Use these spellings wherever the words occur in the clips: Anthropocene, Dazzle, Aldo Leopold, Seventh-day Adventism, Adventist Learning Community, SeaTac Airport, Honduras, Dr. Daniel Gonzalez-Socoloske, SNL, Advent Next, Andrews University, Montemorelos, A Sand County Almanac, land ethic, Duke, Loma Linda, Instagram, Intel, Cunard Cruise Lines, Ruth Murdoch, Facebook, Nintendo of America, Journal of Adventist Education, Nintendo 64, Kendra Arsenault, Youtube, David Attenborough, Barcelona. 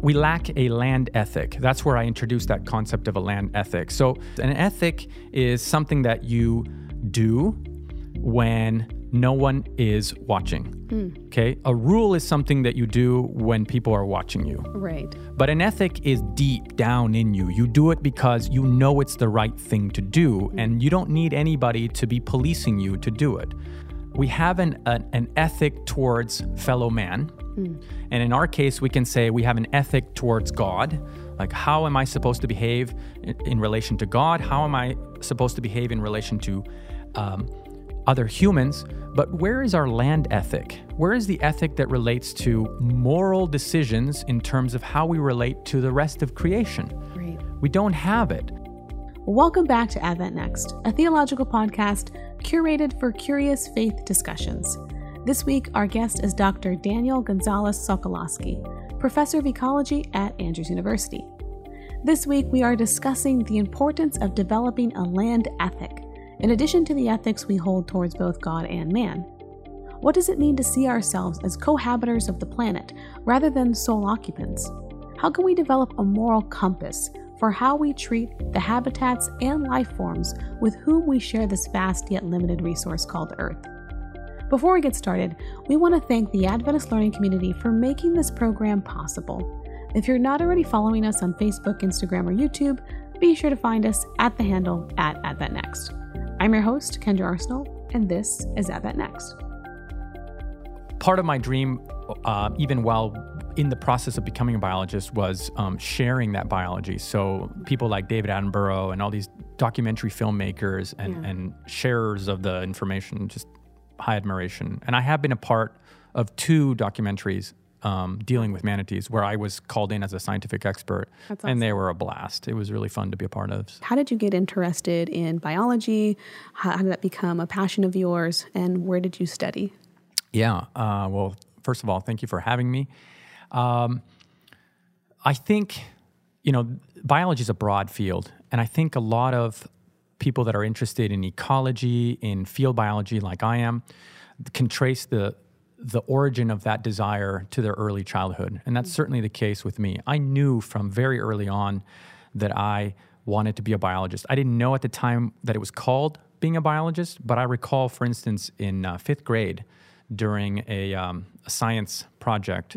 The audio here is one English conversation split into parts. We lack a land ethic. That's where I introduced that concept of a land ethic. So an ethic is something that you do when no one is watching. Okay? A rule is something that you do when people are watching you. Right. But an ethic is deep down in you. You do it because you know it's the right thing to do, and you don't need anybody to be policing you to do it. We have an ethic towards fellow man. And in our case, we can say we have an ethic towards God. Like, how am I supposed to behave in relation to God? How am I supposed to behave in relation to other humans? But where is our land ethic? Where is the ethic that relates to moral decisions in terms of how we relate to the rest of creation? Right. We don't have it. Welcome back to Advent Next, a theological podcast curated for curious faith discussions. This week, our guest is Dr. Daniel Gonzalez-Socoloske, professor of ecology at Andrews University. This week, we are discussing the importance of developing a land ethic, in addition to the ethics we hold towards both God and man. What does it mean to see ourselves as cohabiters of the planet rather than sole occupants? How can we develop a moral compass for how we treat the habitats and life forms with whom we share this vast yet limited resource called Earth? Before we get started, we want to thank the Adventist Learning Community for making this program possible. If you're not already following us on Facebook, Instagram, or YouTube, be sure to find us at the handle @AdventNext. I'm your host, Kendra Arsenault, and this is Advent Next. Part of my dream, even while in the process of becoming a biologist, was sharing that biology. So people like David Attenborough and all these documentary filmmakers and sharers of the information, just high admiration. And I have been a part of two documentaries dealing with manatees where I was called in as a scientific expert. That's awesome. And they were a blast. It was really fun to be a part of. How did you get interested in biology? How did that become a passion of yours? And where did you study? Yeah. Well, first of all, thank you for having me. I think, biology is a broad field. And I think a lot of people that are interested in ecology, in field biology like I am, can trace the origin of that desire to their early childhood. And that's certainly the case with me. I knew from very early on that I wanted to be a biologist. I didn't know at the time that it was called being a biologist, but I recall, for instance, in fifth grade during a science project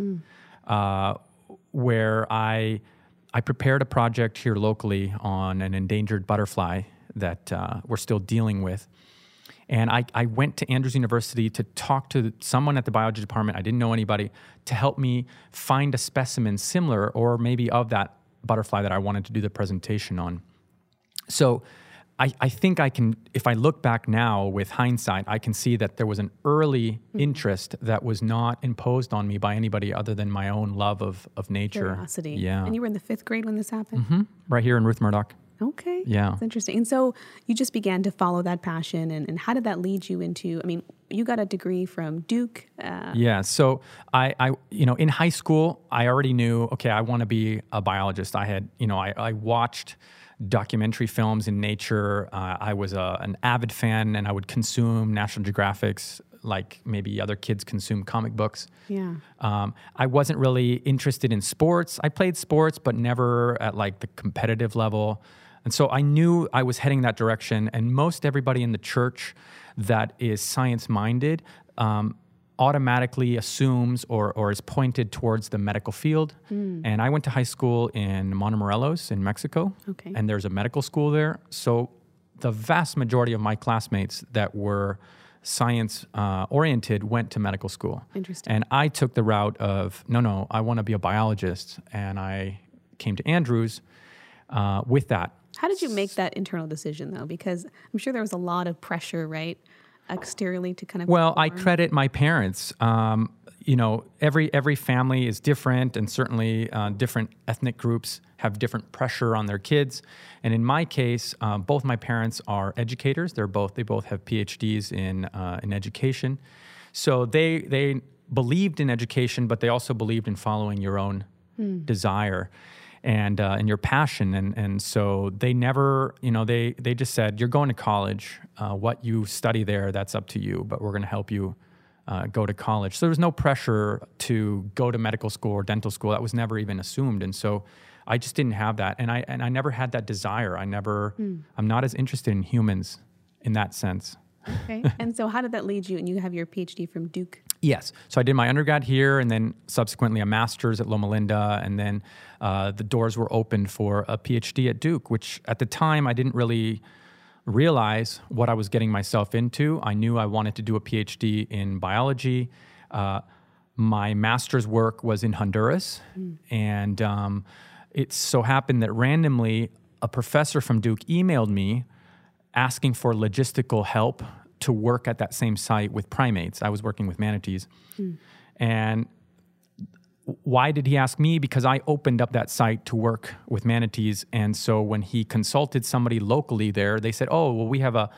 where I prepared a project here locally on an endangered butterfly that we're still dealing with. And I went to Andrews University to talk to someone at the biology department. I didn't know anybody, to help me find a specimen similar or maybe of that butterfly that I wanted to do the presentation on. So I think I can, if I look back now with hindsight, I can see that there was an early interest that was not imposed on me by anybody other than my own love of nature. Curiosity. Yeah. And you were in the fifth grade when this happened? Mm-hmm. Right here in Ruth Murdoch. Okay. Yeah. That's interesting. And so you just began to follow that passion. And how did that lead you into, you got a degree from Duke. Yeah. So I in high school, I already knew, okay, I want to be a biologist. I had, I watched documentary films in nature. I was an avid fan, and I would consume National Geographic's like maybe other kids consume comic books. Yeah. I wasn't really interested in sports. I played sports, but never at like the competitive level. And so I knew I was heading that direction, and most everybody in the church that is science-minded automatically assumes or is pointed towards the medical field. And I went to high school in Montemorelos in Mexico, and there's a medical school there. So the vast majority of my classmates that were science-oriented went to medical school. Interesting. And I took the route of, no, I want to be a biologist. And I came to Andrews with that. How did you make that internal decision, though? Because I'm sure there was a lot of pressure, right, exteriorly to kind of... Well, I credit my parents. Every family is different, and certainly different ethnic groups have different pressure on their kids. And in my case, both my parents are educators. They both have PhDs in education. So they believed in education, but they also believed in following your own desire and your passion. And so they never, they just said, you're going to college. What you study there, that's up to you, but we're going to help you go to college. So there was no pressure to go to medical school or dental school. That was never even assumed. And so I just didn't have that. And I never had that desire. I'm not as interested in humans in that sense. Okay. And so how did that lead you? And you have your PhD from Duke. Yes. So I did my undergrad here and then subsequently a master's at Loma Linda. And then the doors were opened for a PhD at Duke, which at the time I didn't really realize what I was getting myself into. I knew I wanted to do a PhD in biology. My master's work was in Honduras. And it so happened that randomly a professor from Duke emailed me asking for logistical help to work at that same site with primates. I was working with manatees. And why did he ask me? Because I opened up that site to work with manatees. And so when he consulted somebody locally there, they said, oh, well, we have a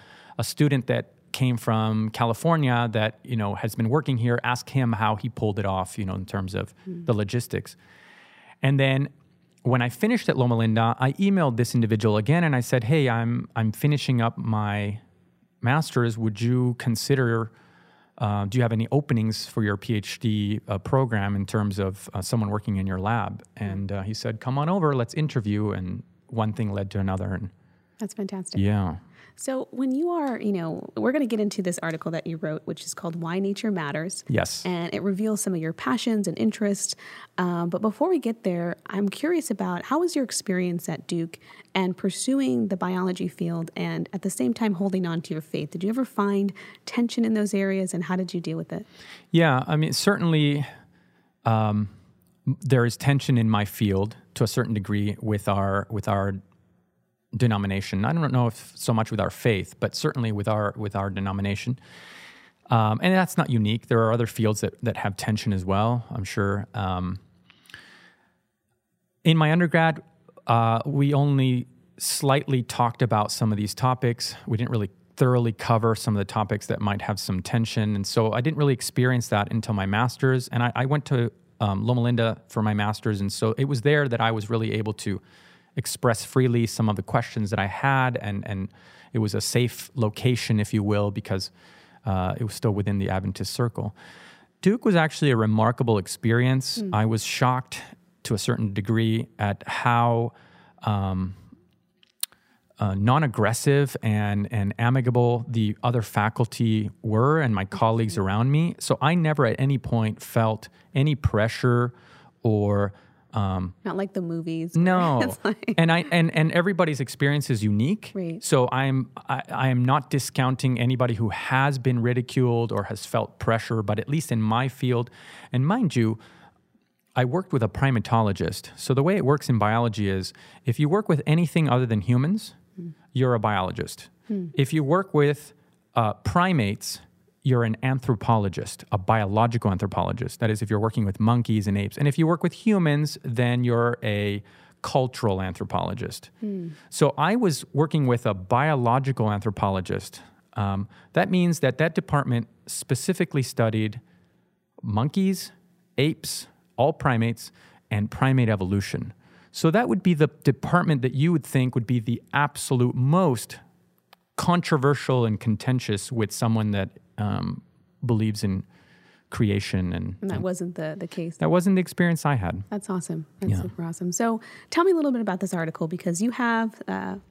student that came from California that, you know, has been working here. Ask him how he pulled it off, you know, in terms of the logistics. And then when I finished at Loma Linda, I emailed this individual again and I said, hey, I'm finishing up my master's. Would you consider, do you have any openings for your PhD program in terms of someone working in your lab? And he said, come on over, let's interview. And one thing led to another. And that's fantastic. Yeah. So when you are, you know, we're going to get into this article that you wrote, which is called Why Nature Matters. Yes. And it reveals some of your passions and interests. But before we get there, I'm curious about how was your experience at Duke and pursuing the biology field and at the same time holding on to your faith? Did you ever find tension in those areas and how did you deal with it? Yeah, I mean, certainly there is tension in my field to a certain degree with our denomination. I don't know if so much with our faith, but certainly with our denomination. And that's not unique. There are other fields that have tension as well, I'm sure. In my undergrad, we only slightly talked about some of these topics. We didn't really thoroughly cover some of the topics that might have some tension. And so I didn't really experience that until my master's. And I went to Loma Linda for my master's. And so it was there that I was really able to express freely some of the questions that I had, and it was a safe location, if you will, because it was still within the Adventist circle. Duke was actually a remarkable experience. I was shocked to a certain degree at how non-aggressive and amicable the other faculty were and my colleagues around me. So I never at any point felt any pressure or not like the movies. No. Like... And everybody's experience is unique. Right. So I am not discounting anybody who has been ridiculed or has felt pressure, but at least in my field, and mind you, I worked with a primatologist. So the way it works in biology is if you work with anything other than humans, you're a biologist. If you work with primates, you're an anthropologist, a biological anthropologist. That is, if you're working with monkeys and apes. And if you work with humans, then you're a cultural anthropologist. So I was working with a biological anthropologist. That means that department specifically studied monkeys, apes, all primates, and primate evolution. So that would be the department that you would think would be the absolute most controversial and contentious with someone that believes in creation. And that wasn't the case. That wasn't the experience I had. That's awesome. That's super awesome. So tell me a little bit about this article, because you have,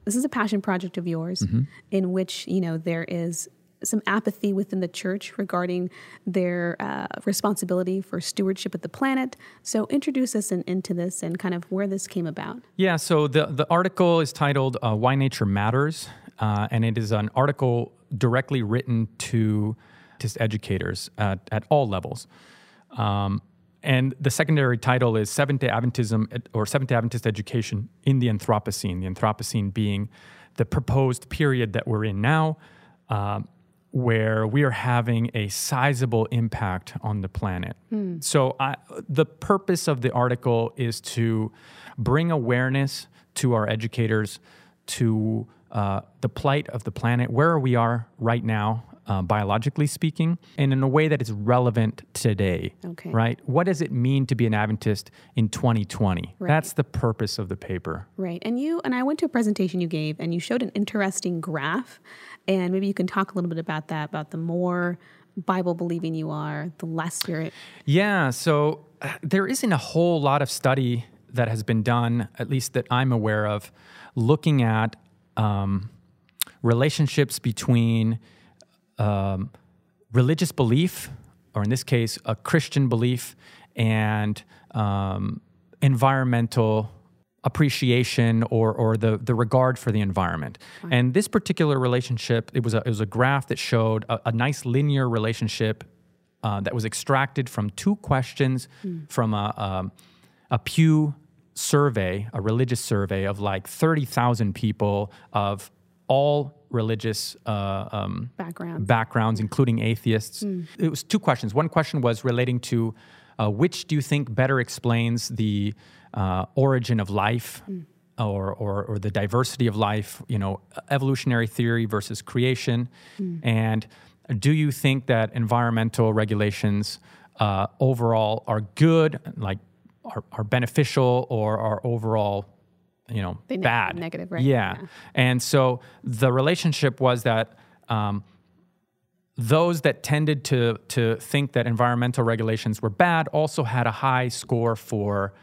this is a passion project of yours in which, you know, there is some apathy within the church regarding their responsibility for stewardship of the planet. So introduce us into this and kind of where this came about. Yeah, so the article is titled Why Nature Matters, and it is an article directly written to just educators at all levels. And the secondary title is Seventh-day Adventism or Seventh-day Adventist Education in the Anthropocene being the proposed period that we're in now, where we are having a sizable impact on the planet. So the purpose of the article is to bring awareness to our educators to the plight of the planet, where we are right now, biologically speaking, and in a way that is relevant today, right? What does it mean to be an Adventist in 2020? Right. That's the purpose of the paper. Right. And I went to a presentation you gave, and you showed an interesting graph, and maybe you can talk a little bit about that, about the more Bible-believing you are, the less you're... Yeah, so there isn't a whole lot of study that has been done, at least that I'm aware of, looking at relationships between religious belief, or in this case, a Christian belief, and environmental appreciation or the regard for the environment. Right. And this particular relationship, it was a graph that showed a nice linear relationship that was extracted from two questions from a Pew survey, a religious survey of like 30,000 people of all religious backgrounds, including atheists. It was two questions. One question was relating to which do you think better explains the origin of life or the diversity of life, you know, evolutionary theory versus creation? And do you think that environmental regulations overall are good, like are beneficial, or are overall, you know, bad? Negative, right? Yeah. And so the relationship was that those that tended to think that environmental regulations were bad also had a high score for,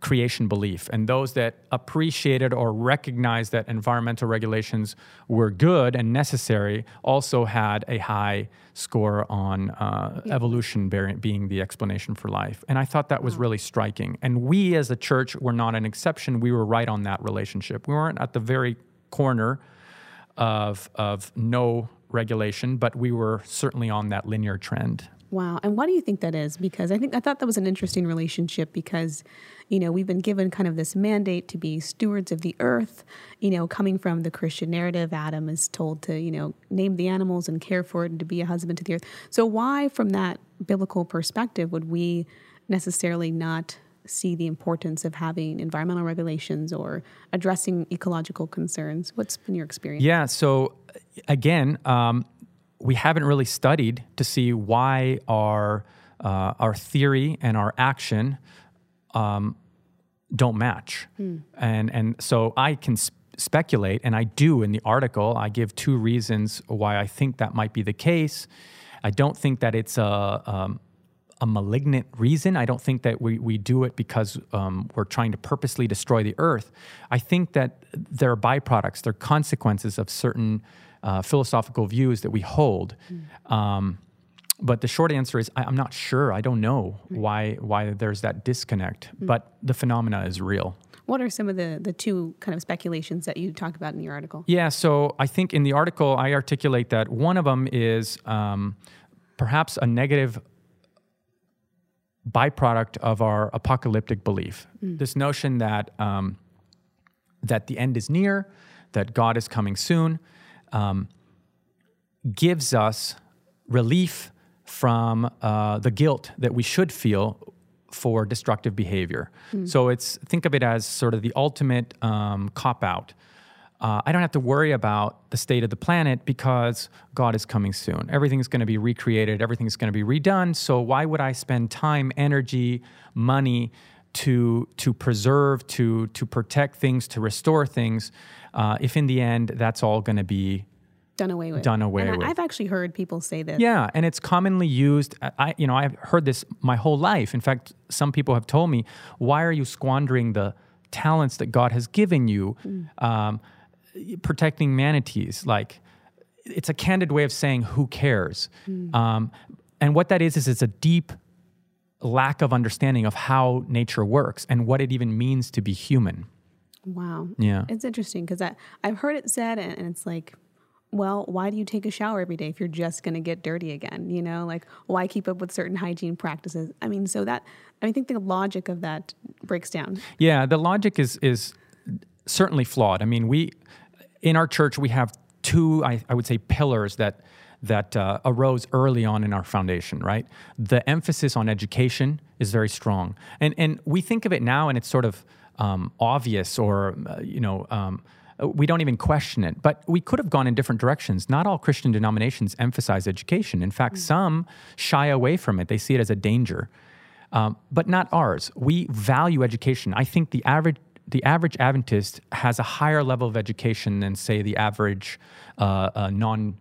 creation belief. And those that appreciated or recognized that environmental regulations were good and necessary also had a high score on evolution being the explanation for life. And I thought that was really striking. And we as a church were not an exception. We were right on that relationship. We weren't at the very corner of no regulation, but we were certainly on that linear trend. Wow. And why do you think that is? Because I thought that was an interesting relationship because, you know, we've been given kind of this mandate to be stewards of the earth, you know, coming from the Christian narrative. Adam is told to, you know, name the animals and care for it and to be a husband to the earth. So why, from that biblical perspective, would we necessarily not see the importance of having environmental regulations or addressing ecological concerns? What's been your experience? Yeah. So again, we haven't really studied to see why our theory and our action don't match. And so I can speculate, and I do in the article. I give two reasons why I think that might be the case. I don't think that it's a malignant reason. I don't think that we do it because we're trying to purposely destroy the earth. I think that there are byproducts, there are consequences of certain philosophical views that we hold. But the short answer is I'm not sure. I don't know why there's that disconnect, but the phenomena is real. What are some of the two kind of speculations that you talk about in your article? Yeah, so I think in the article I articulate that one of them is perhaps a negative byproduct of our apocalyptic belief. This notion that that the end is near, that God is coming soon, gives us relief from the guilt that we should feel for destructive behavior. So think of it as sort of the ultimate cop-out. I don't have to worry about the state of the planet because God is coming soon. Everything's going to be recreated. Everything's going to be redone. So why would I spend time, energy, money to preserve, to protect things, to restore things, if in the end that's all going to be done away with. I've actually heard people say this. Yeah, and it's commonly used. I've heard this my whole life. In fact, some people have told me, "Why are you squandering the talents that God has given you, protecting manatees?" Like, it's a candid way of saying, "Who cares?" And what that is it's a deep lack of understanding of how nature works and what it even means to be human. Wow. Yeah. It's interesting because I've heard it said, and it's like, well, why do you take a shower every day if you're just going to get dirty again? You know, like, why keep up with certain hygiene practices? I mean, so that, I think the logic of that breaks down. Yeah, the logic is certainly flawed. I mean, in our church, we have two, I would say, pillars that arose early on in our foundation, right? The emphasis on education is very strong. And we think of it now, and it's sort of obvious or, we don't even question it. But we could have gone in different directions. Not all Christian denominations emphasize education. In fact, some shy away from it. They see it as a danger. But not ours. We value education. I think the average Adventist has a higher level of education than, say, the average non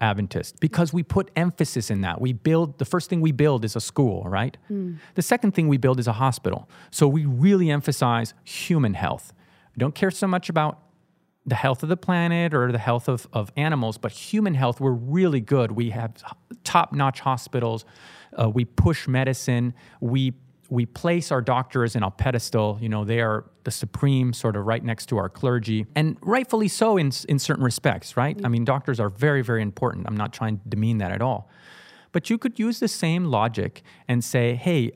Adventist, because we put emphasis in that. We build, the first thing we build is a school, right? Mm. The second thing we build is a hospital. So we really emphasize human health. We don't care so much about the health of the planet or the health of animals, but human health, we're really good. We have top-notch hospitals. We push medicine. We place our doctors in a pedestal. You know, they are the supreme, sort of right next to our clergy, and rightfully so in certain respects, right? Yeah. I mean, doctors are very, very important. I'm not trying to demean that at all. But you could use the same logic and say, hey,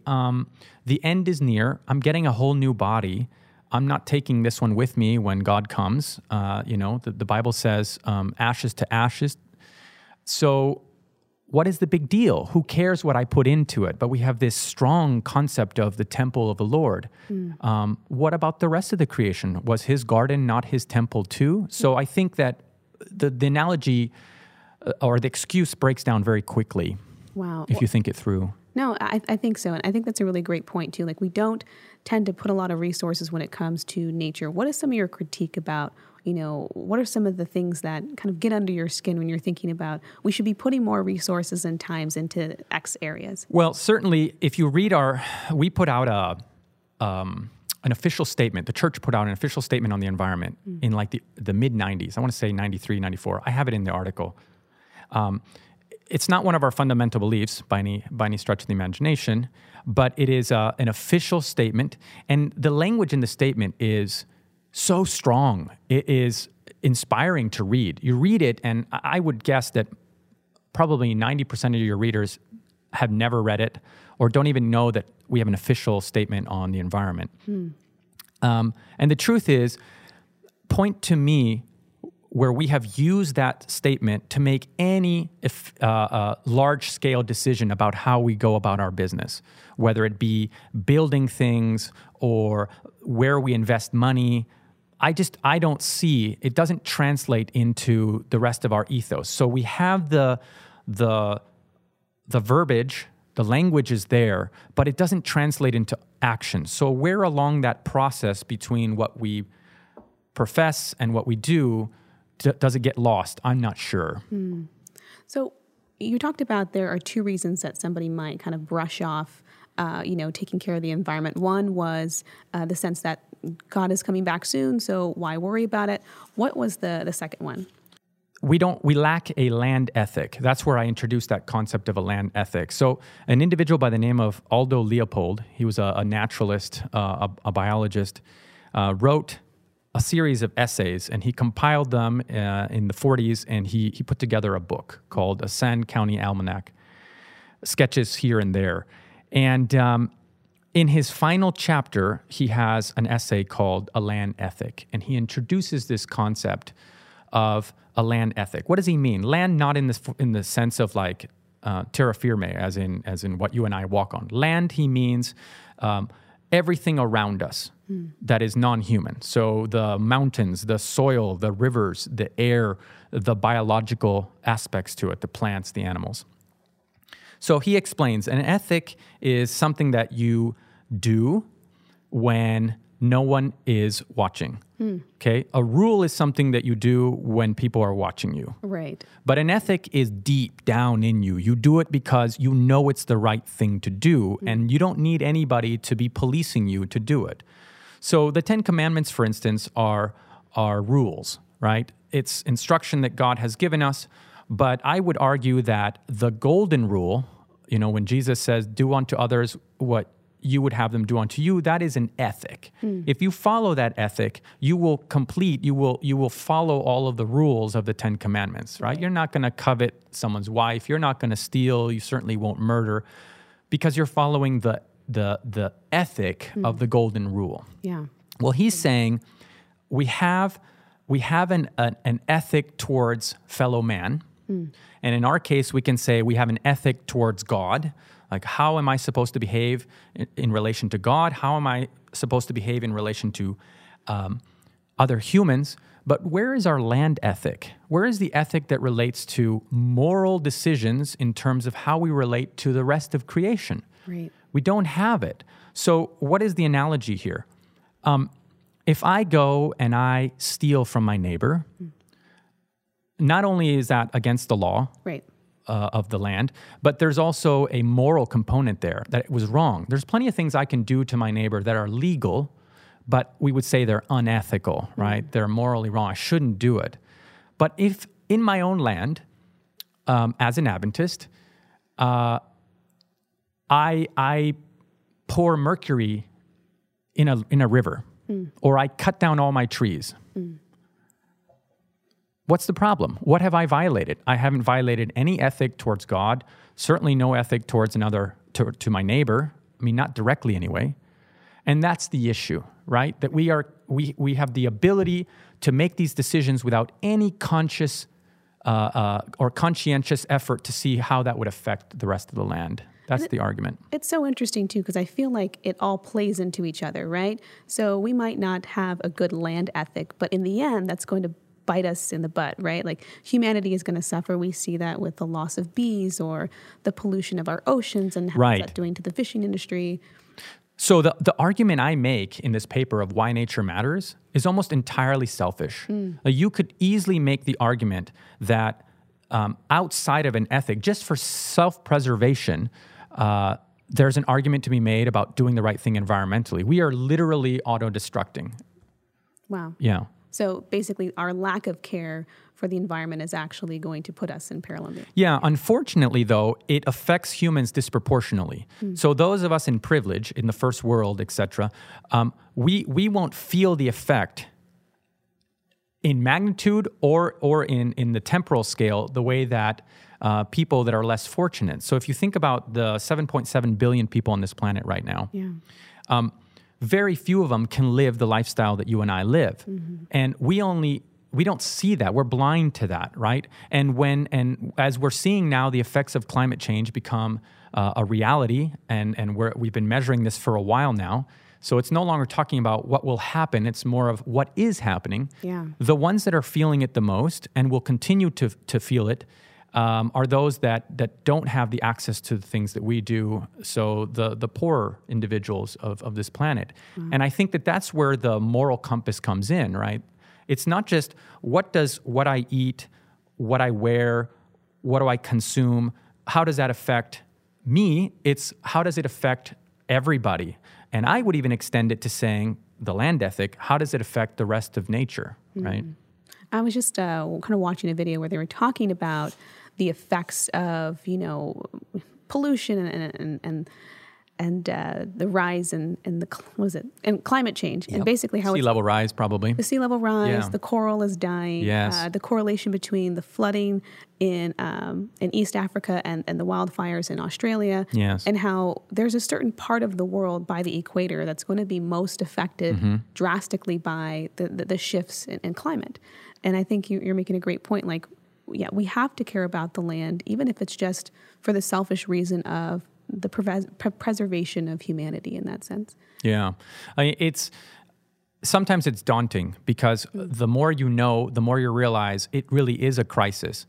the end is near. I'm getting a whole new body. I'm not taking this one with me when God comes. You know, the Bible says ashes to ashes. So what is the big deal? Who cares what I put into it? But we have this strong concept of the temple of the Lord. Mm. What about the rest of the creation? Was his garden not his temple too? So I think that the analogy or the excuse breaks down very quickly. Wow. If you think it through. No, I think so. And I think that's a really great point too. Like, we don't tend to put a lot of resources when it comes to nature. What is some of your critique about, you know, what are some of the things that kind of get under your skin when you're thinking about we should be putting more resources and times into X areas? Well, certainly if you read we put out an official statement, the church put out an official statement on the environment in like the mid-90s. I want to say 93, 94. I have it in the article. It's not one of our fundamental beliefs by any stretch of the imagination, but it is an official statement. And the language in the statement is so strong. It is inspiring to read. You read it, and I would guess that probably 90% of your readers have never read it or don't even know that we have an official statement on the environment. Hmm. And the truth is, point to me where we have used that statement to make any large-scale decision about how we go about our business, whether it be building things or where we invest money. I don't see, it doesn't translate into the rest of our ethos. So we have the verbiage, the language is there, but it doesn't translate into action. So we're along that process between what we profess and what we do. Does it get lost? I'm not sure. Mm. So you talked about there are two reasons that somebody might kind of brush off, taking care of the environment. One was the sense that God is coming back soon, so why worry about it? What was the second one? We lack a land ethic. That's where I introduced that concept of a land ethic. So an individual by the name of Aldo Leopold, he was a naturalist, a biologist, wrote a series of essays, and he compiled them in the 40s, and he put together a book called A Sand County Almanac, sketches here and there. And in his final chapter, he has an essay called A Land Ethic, and he introduces this concept of a land ethic. What does he mean? Land not in the sense of like terra firme, as in what you and I walk on. Land, he means everything around us that is non-human. So the mountains, the soil, the rivers, the air, the biological aspects to it, the plants, the animals. So he explains an ethic is something that you do when no one is watching. Mm. Okay? A rule is something that you do when people are watching you. Right. But an ethic is deep down in you. You do it because you know it's the right thing to do, and you don't need anybody to be policing you to do it. So the Ten Commandments, for instance, are rules, right? It's instruction that God has given us, but I would argue that the golden rule, you know, when Jesus says, do unto others what you would have them do unto you, that is an ethic. Hmm. If you follow that ethic, you will follow all of the rules of the Ten Commandments, right? You're not going to covet someone's wife. You're not going to steal. You certainly won't murder, because you're following the ethic of the golden rule. Yeah. Well, he's saying we have an ethic towards fellow man. Mm. And in our case, we can say we have an ethic towards God. Like, how am I supposed to behave in relation to God? How am I supposed to behave in relation to other humans? But where is our land ethic? Where is the ethic that relates to moral decisions in terms of how we relate to the rest of creation? Right. We don't have it. So what is the analogy here? If I go and I steal from my neighbor, not only is that against the law, right, of the land, but there's also a moral component there that it was wrong. There's plenty of things I can do to my neighbor that are legal, but we would say they're unethical, right? Mm-hmm. They're morally wrong. I shouldn't do it. But if in my own land, as an Adventist, I pour mercury in a river, or I cut down all my trees. What's the problem? What have I violated? I haven't violated any ethic towards God, certainly no ethic towards another, to my neighbor. I mean, not directly anyway. And that's the issue, right? That we have the ability to make these decisions without any conscious or conscientious effort to see how that would affect the rest of the land. That's the argument. It's so interesting, too, because I feel like it all plays into each other, right? So we might not have a good land ethic, but in the end, that's going to bite us in the butt, right? Like, humanity is going to suffer. We see that with the loss of bees or the pollution of our oceans and how that's doing to the fishing industry. So the argument I make in this paper of why nature matters is almost entirely selfish. You could easily make the argument that outside of an ethic, just for self-preservation, there's an argument to be made about doing the right thing environmentally. We are literally auto-destructing. Wow. Yeah. So basically, our lack of care for the environment is actually going to put us in peril. Yeah, unfortunately, though, it affects humans disproportionately. So those of us in privilege, in the first world, etc., we won't feel the effect in magnitude or in the temporal scale the way that people that are less fortunate. So if you think about the 7.7 billion people on this planet right now, very few of them can live the lifestyle that you and I live. And we don't see that. We're blind to that, right? And as we're seeing now, the effects of climate change become a reality, and we've been measuring this for a while now. So it's no longer talking about what will happen. It's more of what is happening. Yeah. The ones that are feeling it the most and will continue to feel it are those that don't have the access to the things that we do, so the poorer individuals of this planet. And I think that's where the moral compass comes in, right? It's not just what I eat, what I wear, what do I consume, how does that affect me? It's how does it affect everybody? And I would even extend it to saying the land ethic, how does it affect the rest of nature, right? I was just kind of watching a video where they were talking about the effects of, pollution and the rise and climate change. Yep. And basically how sea level rise, probably. The sea level rise, the coral is dying. Yes. The correlation between the flooding in East Africa and the wildfires in Australia. Yes. And how there's a certain part of the world by the equator that's going to be most affected drastically by the shifts in climate. And I think you're making a great point. Like, yeah, we have to care about the land, even if it's just for the selfish reason of the preservation of humanity in that sense. Yeah. I mean, sometimes it's daunting because the more you know, the more you realize it really is a crisis.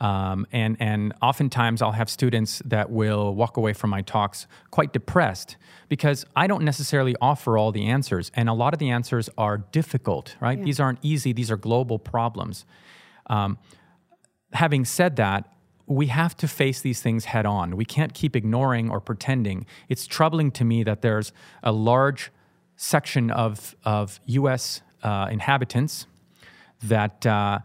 And oftentimes I'll have students that will walk away from my talks quite depressed because I don't necessarily offer all the answers. And a lot of the answers are difficult, right? Yeah. These aren't easy. These are global problems. Having said that, we have to face these things head on. We can't keep ignoring or pretending. It's troubling to me that there's a large section of U.S. Inhabitants that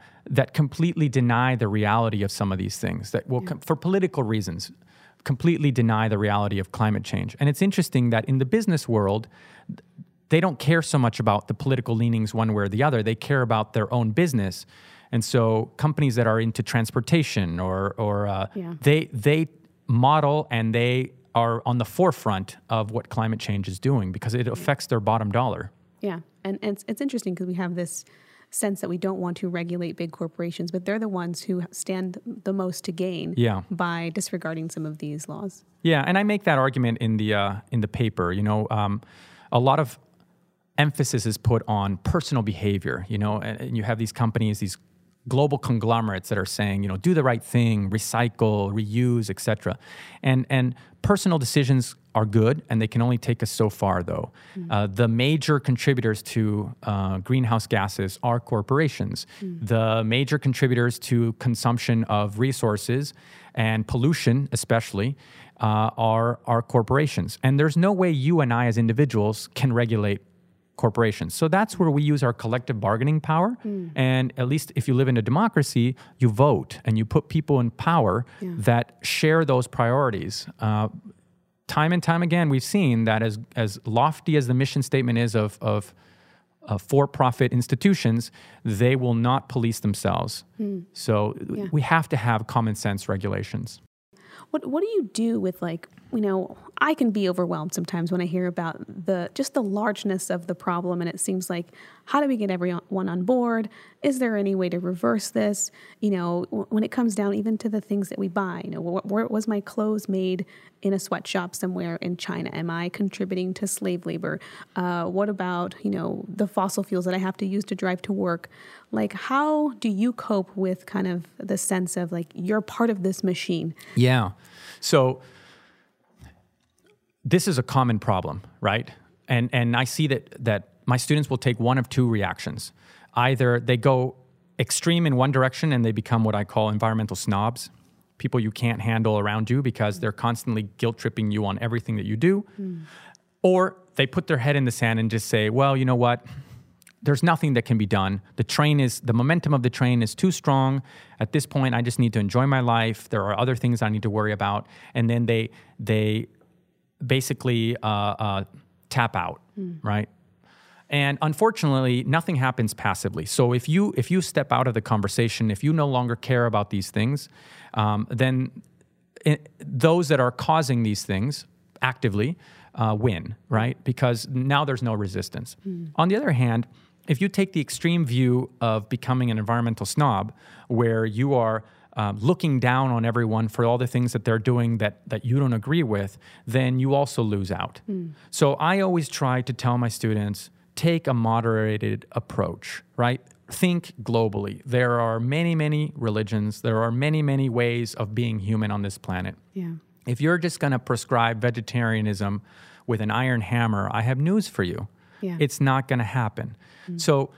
completely deny the reality of some of these things, that will, for political reasons, completely deny the reality of climate change. And it's interesting that in the business world, they don't care so much about the political leanings one way or the other. They care about their own business. And so companies that are into transportation they model and they are on the forefront of what climate change is doing because it affects their bottom dollar. Yeah, and it's interesting because we have this sense that we don't want to regulate big corporations, but they're the ones who stand the most to gain by disregarding some of these laws. Yeah, and I make that argument in the paper. A lot of emphasis is put on personal behavior, and you have these companies, these global conglomerates that are saying, do the right thing, recycle, reuse, etc. And personal decisions are good, and they can only take us so far, though. Mm-hmm. The major contributors to greenhouse gases are corporations. Mm-hmm. The major contributors to consumption of resources and pollution, especially, are corporations. And there's no way you and I as individuals can regulate corporations. So that's where we use our collective bargaining power. Mm. And at least if you live in a democracy, you vote and you put people in power that share those priorities. Time and time again, we've seen that as lofty as the mission statement is of for-profit institutions, they will not police themselves. Mm. So we have to have common sense regulations. What do you do with, like, you know, I can be overwhelmed sometimes when I hear about just the largeness of the problem, and it seems like, how do we get everyone on board? Is there any way to reverse this? You know, when it comes down even to the things that we buy, you know, where was my clothes made in a sweatshop somewhere in China? Am I contributing to slave labor? What about, you know, the fossil fuels that I have to use to drive to work? Like, how do you cope with kind of the sense of, like, you're part of this machine? Yeah. So this is a common problem, right? And I see that my students will take one of two reactions. Either they go extreme in one direction and they become what I call environmental snobs, people you can't handle around you because they're constantly guilt-tripping you on everything that you do. Mm. Or they put their head in the sand and just say, well, you know what? There's nothing that can be done. The momentum of the train is too strong. At this point, I just need to enjoy my life. There are other things I need to worry about. And then they basically tap out, right? And unfortunately, nothing happens passively. So if you step out of the conversation, if you no longer care about these things, then those that are causing these things actively win, right? Because now there's no resistance. Mm. On the other hand, if you take the extreme view of becoming an environmental snob, where you are looking down on everyone for all the things that they're doing that you don't agree with, then you also lose out. Mm. So I always try to tell my students, take a moderated approach, right? Think globally. There are many, many religions. There are many, many ways of being human on this planet. Yeah. If you're just going to prescribe vegetarianism with an iron hammer, I have news for you. Yeah. It's not going to happen. Mm. So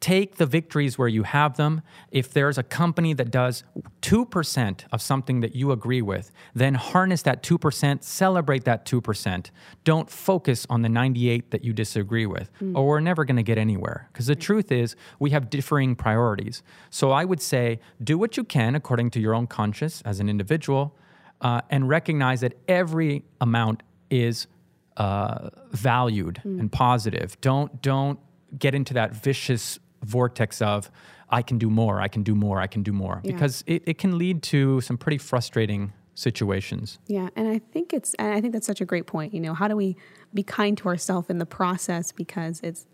take the victories where you have them. If there's a company that does 2% of something that you agree with, then harness that 2%, celebrate that 2%. Don't focus on the 98 that you disagree with, or we're never going to get anywhere. Because the truth is, we have differing priorities. So I would say, do what you can according to your own conscience as an individual, and recognize that every amount is valued and positive. Don't get into that vicious vortex of, I can do more, I can do more, I can do more, because it can lead to some pretty frustrating situations. Yeah, and I think that's such a great point. You know, how do we be kind to ourselves in the process, because it's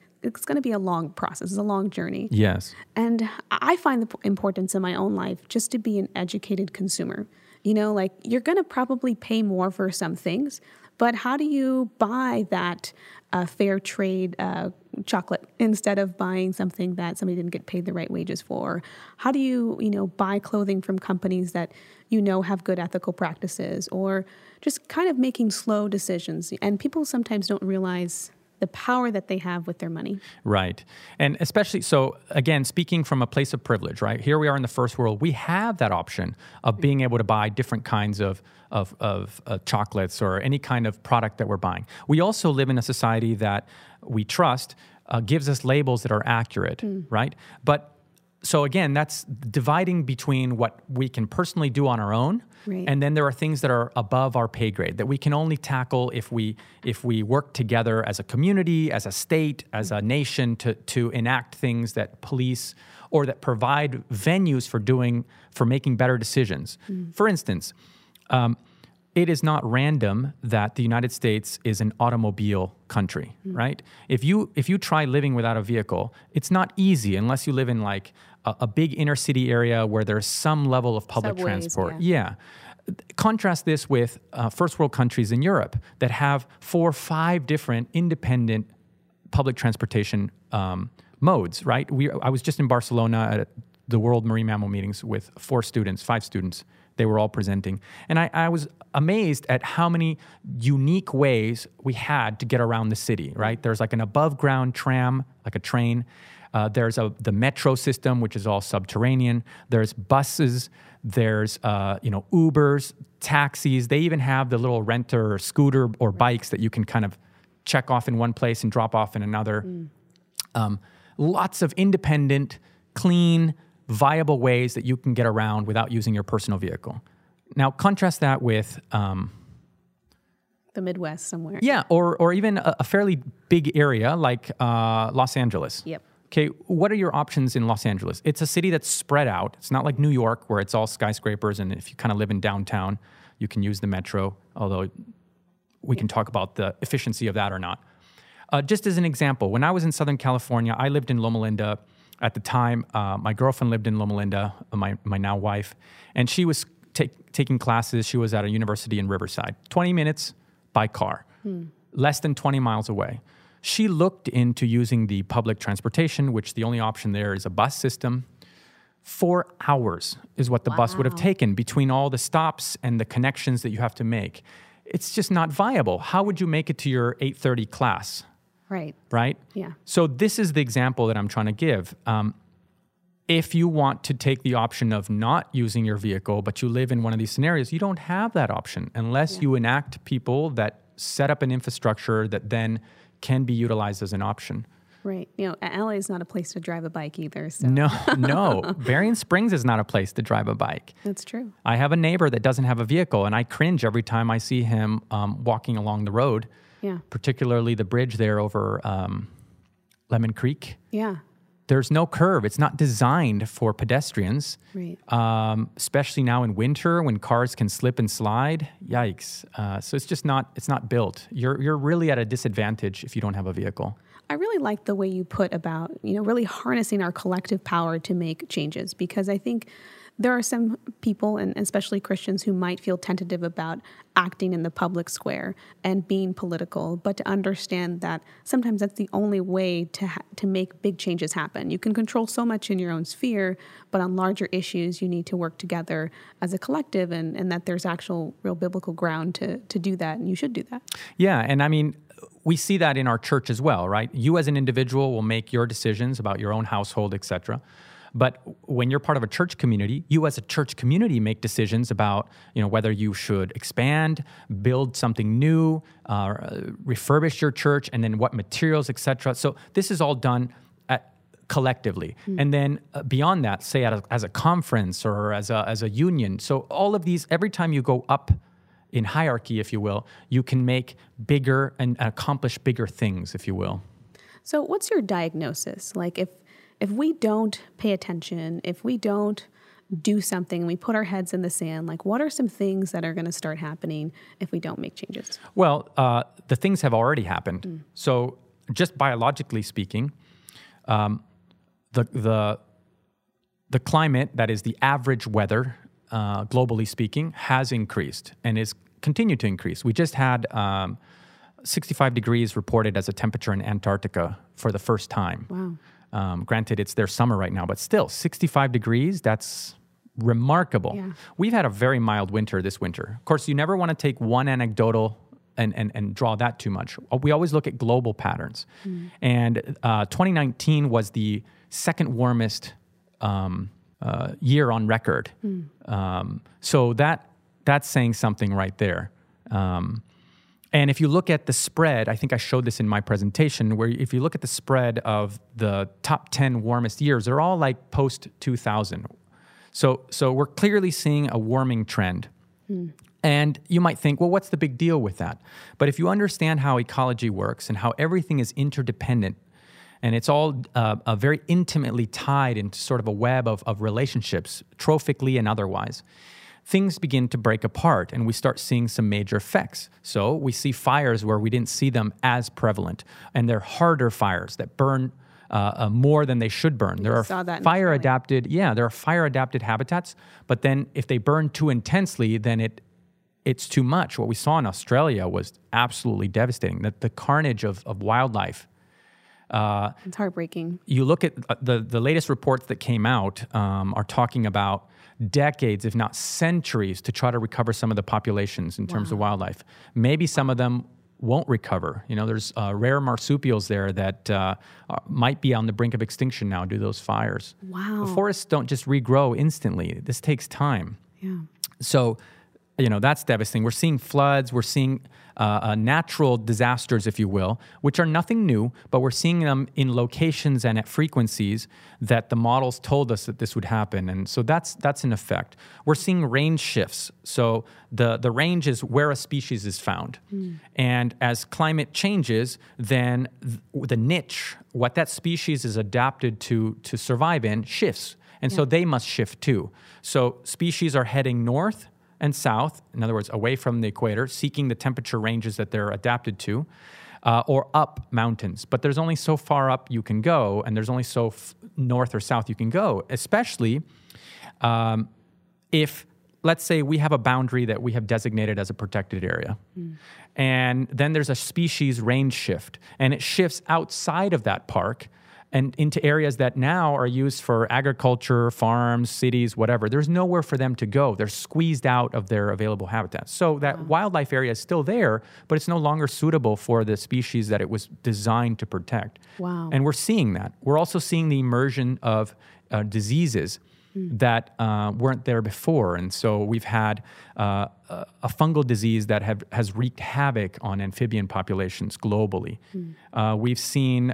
going to be a long process. It's a long journey. Yes. And I find the importance in my own life just to be an educated consumer. You know, like, you're going to probably pay more for some things, but how do you buy that fair trade chocolate instead of buying something that somebody didn't get paid the right wages for? How do you buy clothing from companies that, you know, have good ethical practices, or just kind of making slow decisions? And people sometimes don't realize the power that they have with their money. Right. And especially, so again, speaking from a place of privilege, right? Here we are in the first world. We have that option of being able to buy different kinds of chocolates or any kind of product that we're buying. We also live in a society that we trust, gives us labels that are accurate, right? But so again, that's dividing between what we can personally do on our own, right, and then there are things that are above our pay grade that we can only tackle if we work together as a community, as a state, as a nation to enact things that police or that provide venues for making better decisions. Mm. For instance, it is not random that the United States is an automobile country, right? If you try living without a vehicle, it's not easy unless you live in, like, a big inner city area where there's some level of public transport. Yeah. Contrast this with first world countries in Europe that have 4 or 5 different independent public transportation modes, right? I was just in Barcelona at the World Marine Mammal Meetings with 5 students they were all presenting. And I was amazed at how many unique ways we had to get around the city, right? There's like an above-ground tram, like a train. There's the metro system, which is all subterranean. There's buses. There's Ubers, taxis. They even have the little renter or scooter or bikes that you can kind of check off in one place and drop off in another. Mm. Lots of independent, clean, viable ways that you can get around without using your personal vehicle. Now, contrast that with the Midwest somewhere. Yeah, or even a fairly big area like Los Angeles. Yep. Okay, what are your options in Los Angeles? It's a city that's spread out. It's not like New York where it's all skyscrapers, and if you kind of live in downtown, you can use the metro, although we can talk about the efficiency of that or not. Just as an example, when I was in Southern California, I lived in Loma Linda at the time. My girlfriend lived in Loma Linda, my now wife, and she was taking classes. She was at a university in Riverside, 20 minutes by car, less than 20 miles away. She looked into using the public transportation, which the only option there is a bus system. 4 hours is what the bus would have taken between all the stops and the connections that you have to make. It's just not viable. How would you make it to your 8:30 class? Right. Right? Yeah. So this is the example that I'm trying to give. If you want to take the option of not using your vehicle, but you live in one of these scenarios, you don't have that option unless you enact people that set up an infrastructure that then can be utilized as an option. Right. You know, LA is not a place to drive a bike either. So. No. Berrien Springs is not a place to drive a bike. That's true. I have a neighbor that doesn't have a vehicle, and I cringe every time I see him walking along the road, particularly the bridge there over Lemon Creek. Yeah. There's no curve. It's not designed for pedestrians, right? Especially now in winter when cars can slip and slide. Yikes! So it's just not built. You're really at a disadvantage if you don't have a vehicle. I really like the way you put about really harnessing our collective power to make changes, because I think there are some people, and especially Christians, who might feel tentative about acting in the public square and being political, but to understand that sometimes that's the only way to make big changes happen. You can control so much in your own sphere, but on larger issues, you need to work together as a collective, and that there's actual real biblical ground to do that, and you should do that. Yeah, and I mean, we see that in our church as well, right? You as an individual will make your decisions about your own household, et cetera. But when you're part of a church community, you as a church community make decisions about, whether you should expand, build something new, refurbish your church, and then what materials, et cetera. So this is all done collectively. Mm. And then beyond that, say as a conference or as a union. So all of these, every time you go up in hierarchy, if you will, you can make bigger and accomplish bigger things, if you will. So what's your diagnosis? Like if we don't pay attention, if we don't do something and we put our heads in the sand, like what are some things that are going to start happening if we don't make changes? Well, the things have already happened. Mm. So just biologically speaking, the climate, that is the average weather, globally speaking, has increased and is continued to increase. We just had 65 degrees reported as a temperature in Antarctica for the first time. Wow. Granted, it's their summer right now, but still, 65 degrees, that's remarkable. Yeah. We've had a very mild winter this winter. Of course, you never want to take one anecdotal and draw that too much. We always look at global patterns. Mm. And 2019 was the second warmest year on record. Mm. So that's saying something right there. And if you look at the spread, I think I showed this in my presentation, where if you look at the spread of the top 10 warmest years, they're all like post-2000. So we're clearly seeing a warming trend. Mm. And you might think, well, what's the big deal with that? But if you understand how ecology works and how everything is interdependent, and it's all very intimately tied into sort of a web of relationships, trophically and otherwise, things begin to break apart and we start seeing some major effects. So we see fires where we didn't see them as prevalent, and they're harder fires that burn more than they should burn. There are fire adapted habitats, but then if they burn too intensely, then it's too much. What we saw in Australia was absolutely devastating, that the carnage of wildlife It's heartbreaking. You look at the latest reports that came out are talking about decades, if not centuries, to try to recover some of the populations in terms of wildlife. Maybe some of them won't recover. You know, there's rare marsupials there that might be on the brink of extinction now due to those fires. Wow. The forests don't just regrow instantly. This takes time. Yeah. So, you know, that's devastating. We're seeing floods. We're seeing natural disasters, if you will, which are nothing new, but we're seeing them in locations and at frequencies that the models told us that this would happen. And so that's an effect. We're seeing range shifts. So the range is where a species is found. Mm. And as climate changes, then the niche, what that species is adapted to survive in, shifts. And so they must shift too. So species are heading north and south, in other words, away from the equator, seeking the temperature ranges that they're adapted to, or up mountains. But there's only so far up you can go, and there's only so north or south you can go, especially if, let's say, we have a boundary that we have designated as a protected area. Mm. And then there's a species range shift, and it shifts outside of that park and into areas that now are used for agriculture, farms, cities, whatever. There's nowhere for them to go. They're squeezed out of their available habitat. So that wildlife area is still there, but it's no longer suitable for the species that it was designed to protect. Wow. And we're seeing that. We're also seeing the emergence of diseases that weren't there before. And so we've had a fungal disease that has wreaked havoc on amphibian populations globally. Mm. We've seen...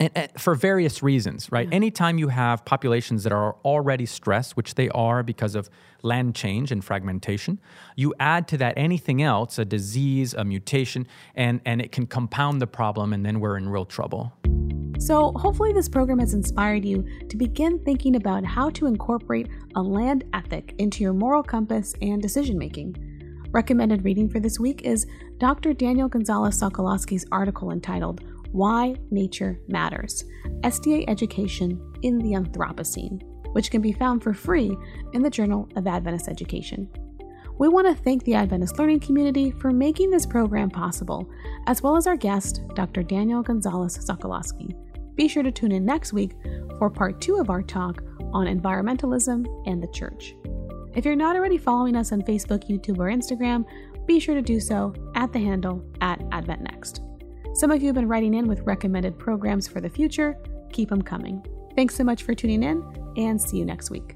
And for various reasons, right? Yeah. Anytime you have populations that are already stressed, which they are because of land change and fragmentation, you add to that anything else, a disease, a mutation, and it can compound the problem, and then we're in real trouble. So hopefully this program has inspired you to begin thinking about how to incorporate a land ethic into your moral compass and decision-making. Recommended reading for this week is Dr. Daniel Gonzalez-Sokolosky's article entitled Why Nature Matters, SDA Education in the Anthropocene, which can be found for free in the Journal of Adventist Education. We want to thank the Adventist Learning Community for making this program possible, as well as our guest, Dr. Daniel Gonzalez-Socoloske. Be sure to tune in next week for part 2 of our talk on environmentalism and the church. If you're not already following us on Facebook, YouTube, or Instagram, be sure to do so at the handle @AdventNext. Some of you have been writing in with recommended programs for the future. Keep them coming. Thanks so much for tuning in, and see you next week.